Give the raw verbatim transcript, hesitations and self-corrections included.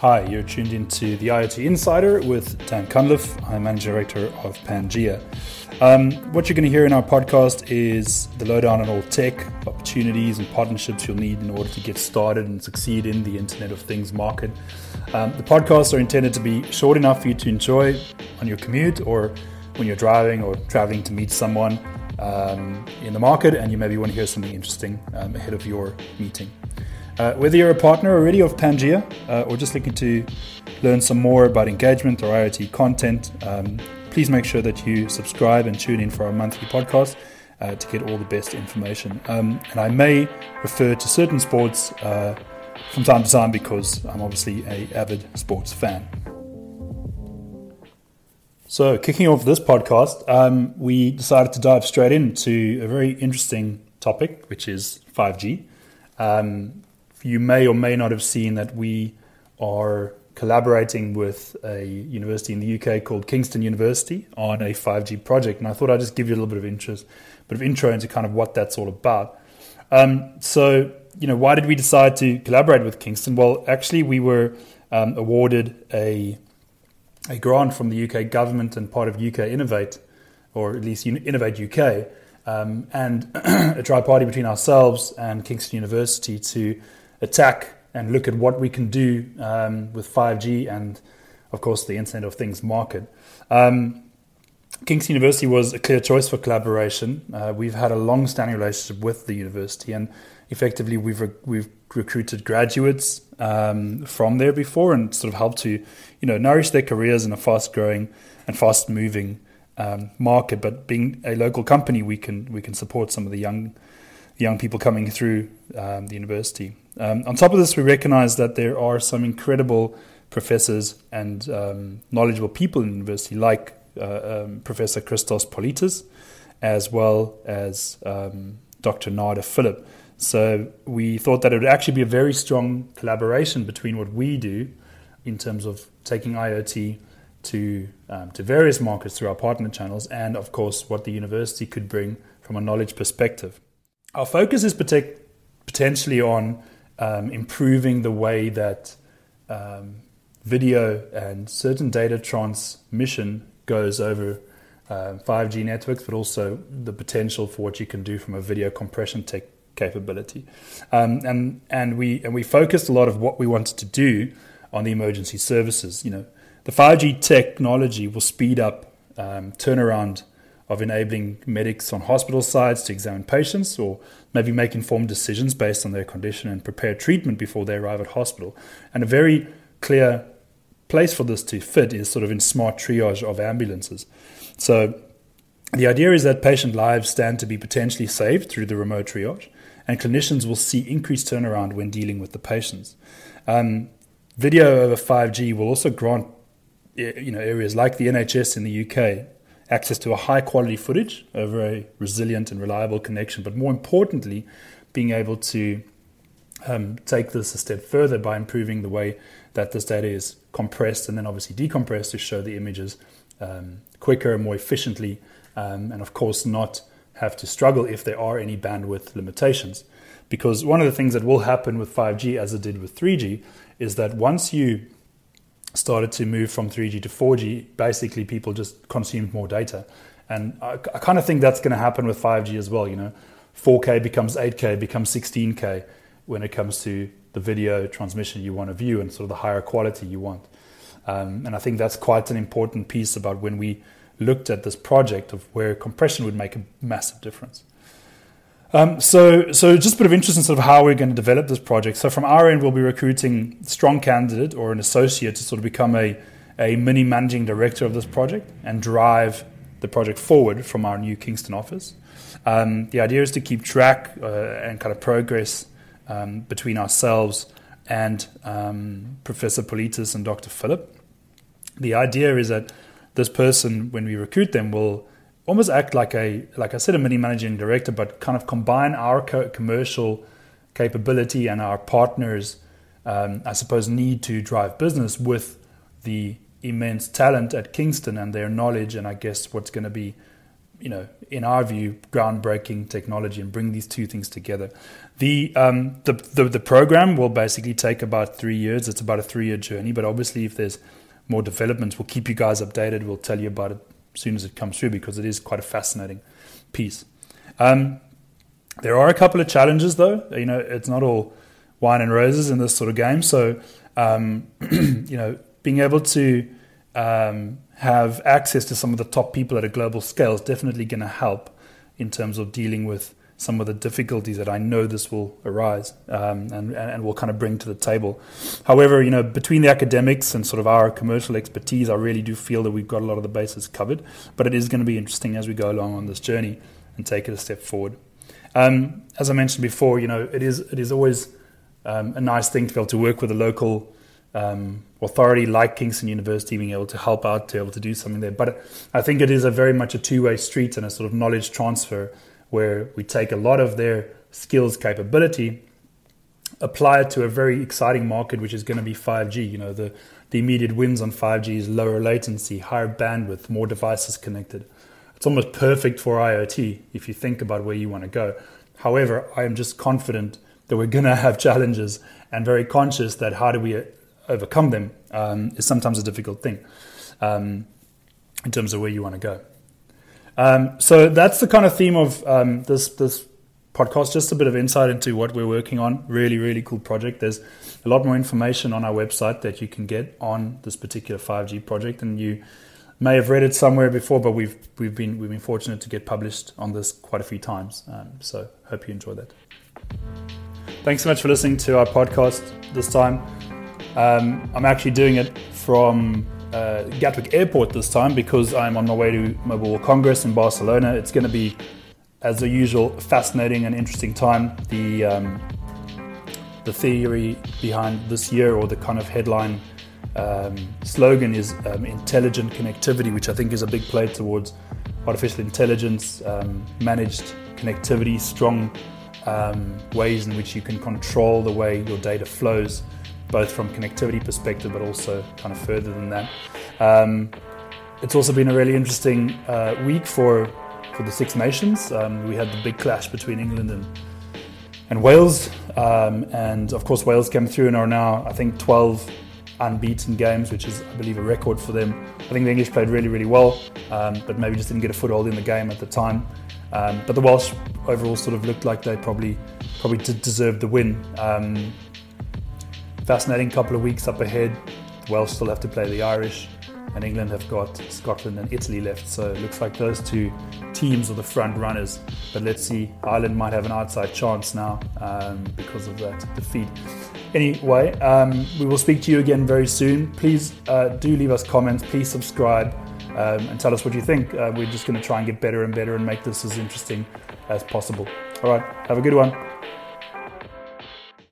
Hi, you're tuned into the IoT Insider with Dan Cunliffe. I'm Managing Director of Pangaea. Um, what you're going to hear in our podcast is the lowdown on all tech, opportunities and partnerships you'll need in order to get started and succeed in the Internet of Things market. Um, the podcasts are intended to be short enough for you to enjoy on your commute or when you're driving or traveling to meet someone um, in the market, and you maybe want to hear something interesting um, ahead of your meeting. Uh, whether you're a partner already of Pangaea uh, or just looking to learn some more about engagement or IoT content, um, please make sure that you subscribe and tune in for our monthly podcast uh, to get all the best information. Um, and I may refer to certain sports uh, from time to time because I'm obviously an avid sports fan. So kicking off this podcast, um, we decided to dive straight into a very interesting topic, which is five G. Um, You may or may not have seen that we are collaborating with a university in the U K called Kingston University on a five G project. And I thought I'd just give you a little bit of interest, bit of intro into kind of what that's all about. Um, so, you know, why did we decide to collaborate with Kingston? Well, actually, we were um, awarded a a grant from the U K government and part of U K Innovate, or at least Innovate U K, um, and a tri-party between ourselves and Kingston University to attack and look at what we can do um, with five G and, of course, the Internet of Things market. Um, Kingston University was a clear choice for collaboration. Uh, we've had a long-standing relationship with the university, and effectively we've re- we've recruited graduates um, from there before and sort of helped to, you know, nourish their careers in a fast-growing and fast-moving um, market. But being a local company, we can we can support some of the young young people coming through um, the university. Um, on top of this, we recognize that there are some incredible professors and um, knowledgeable people in the university, like uh, um, Professor Christos Politis, as well as um, Doctor Nada Philip. So we thought that it would actually be a very strong collaboration between what we do in terms of taking IoT to um, to various markets through our partner channels, and of course what the university could bring from a knowledge perspective. Our focus is partic- potentially on Um, improving the way that um, video and certain data transmission goes over uh, five G networks, but also the potential for what you can do from a video compression tech capability. Um, and and we and we focused a lot of what we wanted to do on the emergency services. You know, the five G technology will speed up um, turnaround of enabling medics on hospital sites to examine patients or maybe make informed decisions based on their condition and prepare treatment before they arrive at hospital. And a very clear place for this to fit is sort of in smart triage of ambulances. So the idea is that patient lives stand to be potentially saved through the remote triage, and clinicians will see increased turnaround when dealing with the patients. Um, video over five G will also grant, you know, areas like the N H S in the U K access to a high quality footage over a resilient and reliable connection, but more importantly, being able to um, take this a step further by improving the way that this data is compressed and then obviously decompressed to show the images um, quicker and more efficiently, um, and of course not have to struggle if there are any bandwidth limitations. Because one of the things that will happen with five G, as it did with three G, is that once you started to move from three G to four G, basically people just consumed more data. And I, I kind of think that's going to happen with five G as well. You know, four K becomes eight K, becomes sixteen K when it comes to the video transmission you want to view and sort of the higher quality you want. Um, and I think that's quite an important piece about when we looked at this project of where compression would make a massive difference. Um, so, so just a bit of interest in sort of how we're going to develop this project. So from our end, we'll be recruiting a strong candidate or an associate to sort of become a, a mini managing director of this project and drive the project forward from our new Kingston office. Um, the idea is to keep track uh, and kind of progress um, between ourselves and um, Professor Politis and Doctor Philip. The idea is that this person, when we recruit them, will almost act like a, like I said, a mini managing director, but kind of combine our co- commercial capability and our partners, um, I suppose, need to drive business with the immense talent at Kingston and their knowledge, and I guess what's going to be you know, in our view, groundbreaking technology and bring these two things together. The, um, the the the program will basically take about three years. It's about a three-year journey, but obviously if there's more developments, we'll keep you guys updated. We'll tell you about it as soon as it comes through, because it is quite a fascinating piece. Um, there are a couple of challenges, though. You know, it's not all wine and roses in this sort of game. So, um, you know, being able to um, have access to some of the top people at a global scale is definitely going to help in terms of dealing with some of the difficulties that I know this will arise um, and, and will kind of bring to the table. However, you know, between the academics and sort of our commercial expertise, I really do feel that we've got a lot of the bases covered, but it is going to be interesting as we go along on this journey and take it a step forward. Um, as I mentioned before, you know, it is it is always um, a nice thing to be able to work with a local um, authority like Kingston University, being able to help out, to be able to do something there. But I think it is a very much a two-way street and a sort of knowledge transfer, where we take a lot of their skills capability, apply it to a very exciting market, which is going to be five G. You know, the, the immediate wins on five G is lower latency, higher bandwidth, more devices connected. It's almost perfect for I O T if you think about where you want to go. However, I am just confident that we're going to have challenges, and very conscious that how do we overcome them um, is sometimes a difficult thing um, in terms of where you want to go. Um, so that's the kind of theme of um, this this podcast, just a bit of insight into what we're working on. Really, really cool project. There's a lot more information on our website that you can get on this particular five G project, and you may have read it somewhere before, but we've we've been we've been fortunate to get published on this quite a few times. Um, so hope you enjoy that. Thanks so much for listening to our podcast this time. Um, I'm actually doing it from Uh, Gatwick Airport this time, because I'm on my way to Mobile World Congress in Barcelona. It's going to be, as the usual, fascinating and interesting time. The um, the theory behind this year, or the kind of headline um, slogan, is um, intelligent connectivity, which I think is a big play towards artificial intelligence, um, managed connectivity, strong um, ways in which you can control the way your data flows, both from connectivity perspective, but also kind of further than that. Um, it's also been a really interesting uh, week for for the Six Nations. Um, we had the big clash between England and and Wales, um, and of course Wales came through and are now, I think, twelve unbeaten games, which is, I believe, a record for them. I think the English played really, really well, um, but maybe just didn't get a foothold in the game at the time. Um, but the Welsh overall sort of looked like they probably probably did deserve the win. Um, Fascinating couple of weeks up ahead. Wales still have to play the Irish, and England have got Scotland and Italy left. So it looks like those two teams are the front runners. But let's see, Ireland might have an outside chance now um, because of that defeat. Anyway, um, we will speak to you again very soon. Please uh, do leave us comments. Please subscribe um, and tell us what you think. Uh, we're just going to try and get better and better and make this as interesting as possible. All right, have a good one.